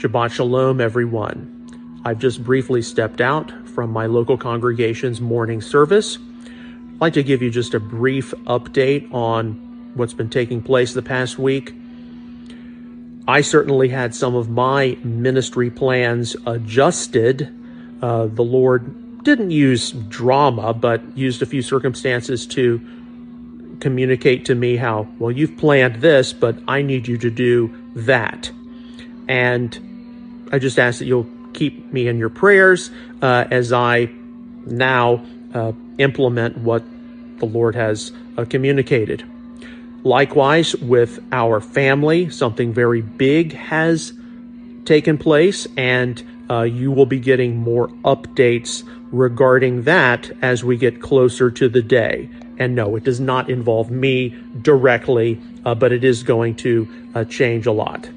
Shabbat Shalom, everyone. I've just briefly stepped out from my local congregation's morning service. I'd like to give you just a brief update on what's been taking place the past week. I certainly had some of my ministry plans adjusted. The Lord didn't use drama, but used a few circumstances to communicate to me how, well, you've planned this, but I need you to do that. And I just ask that you'll keep me in your prayers as I now implement what the Lord has communicated. Likewise, with our family, something very big has taken place, and you will be getting more updates regarding that as we get closer to the day. And no, it does not involve me directly, but it is going to change a lot.